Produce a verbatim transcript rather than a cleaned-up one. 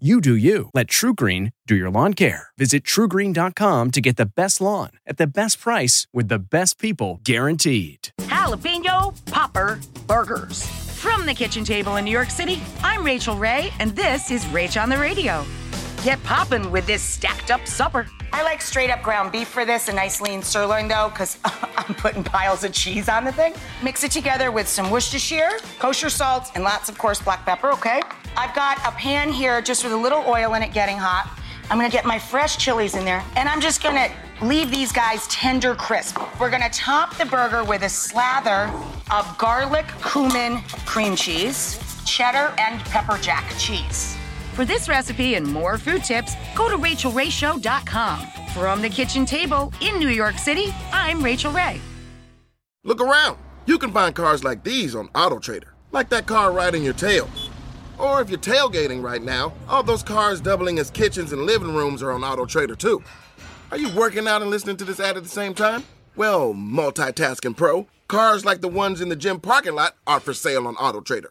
You do you. Let TruGreen do your lawn care. Visit Tru Green dot com to get the best lawn at the best price with the best people guaranteed. Jalapeno Popper Burgers. From the kitchen table in New York City, I'm Rachel Ray, and this is Rach on the Radio. Get poppin' with this stacked up supper. I like straight up ground beef for this, a nice lean sirloin though, because I'm putting piles of cheese on the thing. Mix it together with some Worcestershire, kosher salt, and lots of coarse black pepper, okay? I've got a pan here just with a little oil in it getting hot. I'm gonna get my fresh chilies in there, and I'm just gonna leave these guys tender crisp. We're gonna top the burger with a slather of garlic cumin cream cheese, cheddar, and pepper jack cheese. For this recipe and more food tips, go to Rachel Ray Show dot com. From the kitchen table in New York City, I'm Rachel Ray. Look around. You can find cars like these on AutoTrader, like that car riding your tail. Or if you're tailgating right now, all those cars doubling as kitchens and living rooms are on AutoTrader too. Are you working out and listening to this ad at the same time? Well, multitasking pro, cars like the ones in the gym parking lot are for sale on AutoTrader.